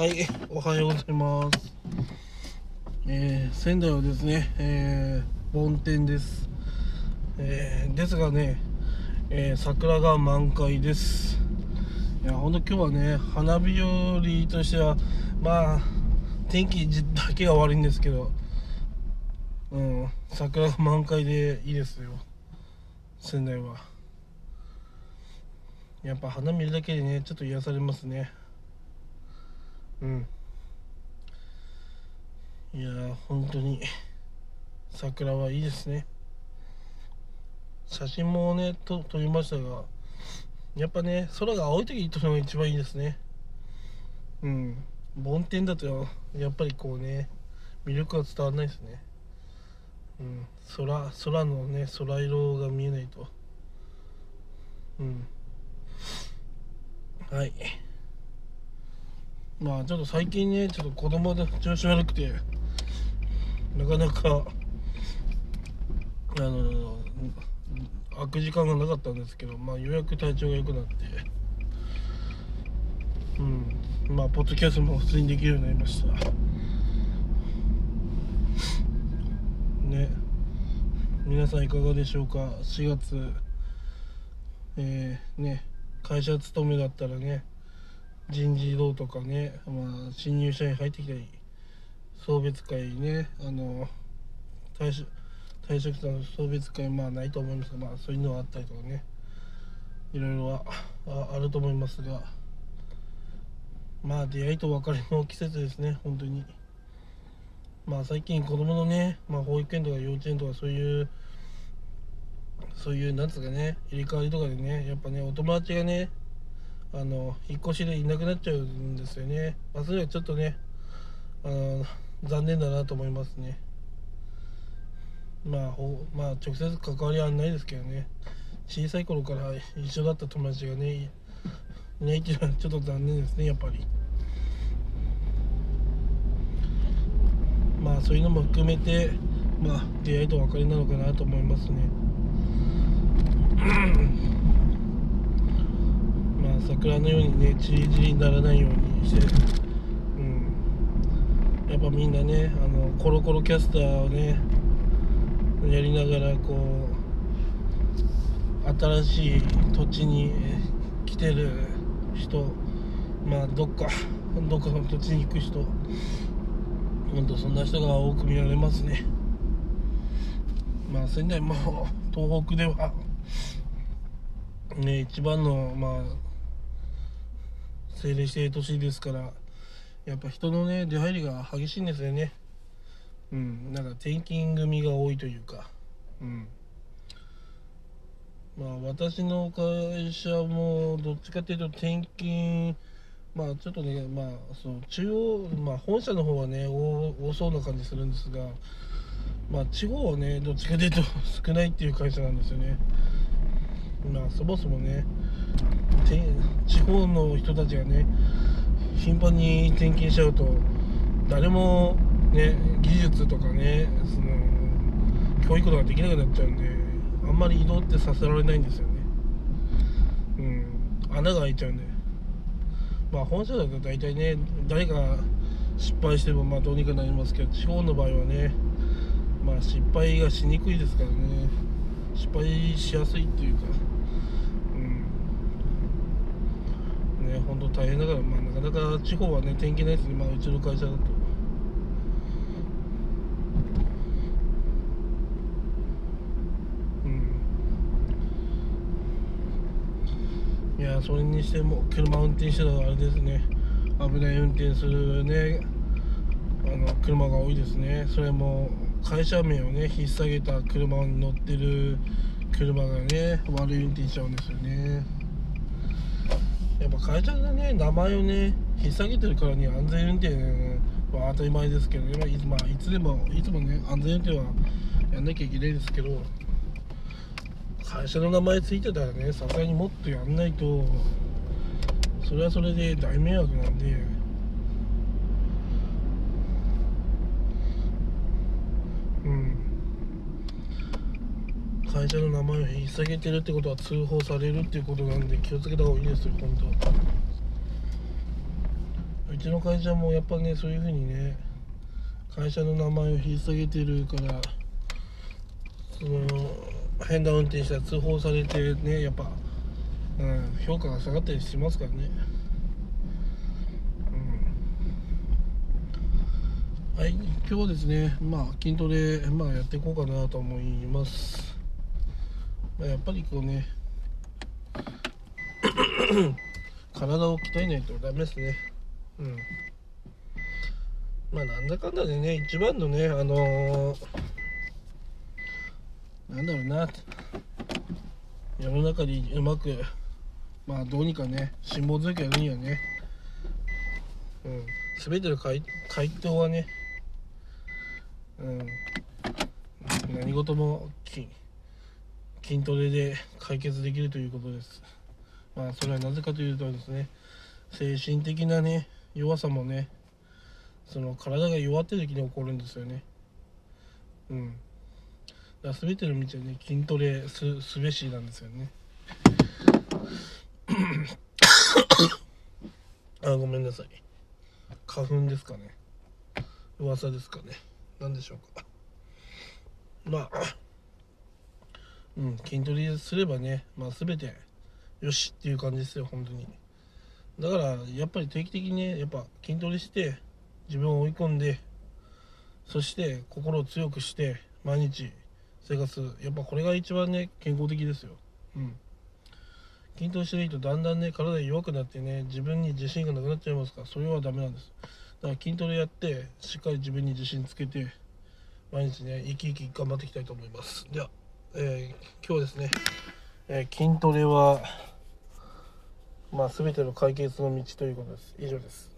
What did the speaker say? はい、おはようございます。仙台はですね、梵天です。ですがね、桜が満開です。いや、ほんと今日はね、花日和としては、まあ、天気だけが悪いんですけど、桜が満開でいいですよ、仙台は。やっぱ花見るだけでね、ちょっと癒されますね。いやー、本当に桜はいいですね。写真もね撮りましたが、やっぱね、空が青い時に撮るのが一番いいですね。梵天だとやっぱりこうね、魅力が伝わらないですね。空のね、空色が見えないと。はい、まあちょっと最近ね、ちょっと子供で調子悪くて、なかなか空く時間がなかったんですけど、まあようやく体調が良くなって、まあポッドキャストも普通にできるようになりましたね。皆さんいかがでしょうか。4月ね、会社勤めだったらね、人事異動とかね、まあ、新入社員入ってきたり、送別会ね、退職者の送別会、まあないと思いますが、まあそういうのはあったりとかね、いろいろは あると思いますが、まあ出会いと別れの季節ですね、本当に。まあ最近子供のね、まあ、保育園とか幼稚園とかそういうなんつうかね、入れ替わりとかでね、やっぱね、お友達がね、引っ越しでいなくなっちゃうんですよね。まあ、それはちょっとね、残念だなと思いますね。まあ直接関わりはないですけどね、小さい頃から一緒だった友達がね、いないっていうのはちょっと残念ですね、やっぱり。まあそういうのも含めて、まあ出会いと別れなのかなと思いますね。桜のようにね、ちりぢりにならないようにして、やっぱみんなね、コロコロキャスターをねやりながら、こう新しい土地に来てる人、まあどっかの土地に行く人、ほんとそんな人が多く見られますね。まあ仙台も東北ではね、一番のまあ政令指定都市ですから、やっぱ人のね出入りが激しいんですよね。なんか転勤組が多いというか、まあ私の会社もどっちかというと転勤、まあちょっとね、まあその中央、まあ本社の方はね多そうな感じするんですが、まあ地方はねどっちかというと少ないっていう会社なんですよね。まあそもそもね、地方の人たちがね頻繁に転勤しちゃうと、誰もね技術とかね、その教育とかできなくなっちゃうんで、あんまり移動ってさせられないんですよね。穴が開いちゃうんで、まあ本社だと大体ね、誰が失敗してもまあどうにかなりますけど、地方の場合はね、まあ失敗がしにくいですからね、失敗しやすいっていうか。本当大変だから、まあ、なかなか地方はね転勤ないですね、まあ、うちの会社だと。いや、それにしても車運転してたらあれですね、危ない運転するね車が多いですね。それも会社名をね引っ提げた車に乗ってる車がね悪い運転しちゃうんですよね。やっぱ会社がね名前をね引っ提げてるからに安全運転は当たり前ですけど、ね、まあいつもね安全運転はやんなきゃいけないですけど、会社の名前ついてたらね、さすがにもっとやんないと、それはそれで大迷惑なんで、会社の名前を引っ提げてるってことは通報されるっていうことなんで、気をつけた方がいいですよ、本当。うちの会社もやっぱね、そういうふうにね、会社の名前を引っ提げてるから、その変な運転したら通報されてね、やっぱ、うん、評価が下がったりしますからね。うん、はい、今日はですね、まあ筋トレ、まあ、やっていこうかなと思います。まあ、やっぱりこうね体を鍛えないとダメですね。うん、まあなんだかんだでね、一番のね、なんだろうな、世の中にうまく、まあどうにかね、辛抱強くやるにはね、うん、全ての回答はね、うん、何事も筋トレで解決できるということです。まあそれはなぜかというとですね、精神的なね、弱さもね、その体が弱ってる時に起こるんですよね。うん。だから全ての道はね、筋トレすべしなんですよね。あ、ごめんなさい。花粉ですかね。噂ですかね。何でしょうか。まあ、うん、筋トレすればね、まあ全てよしっていう感じですよ、本当に。だからやっぱり定期的にね、やっぱ筋トレして、自分を追い込んで、そして心を強くして、毎日生活、やっぱこれが一番ね、健康的ですよ。うん。筋トレしてるとだんだんね、体が弱くなってね、自分に自信がなくなっちゃいますから、それはダメなんです。だから筋トレやって、しっかり自分に自信つけて、毎日ね、生き生き頑張っていきたいと思います。では、今日はですね、筋トレはまあ全ての解決の道ということです。以上です。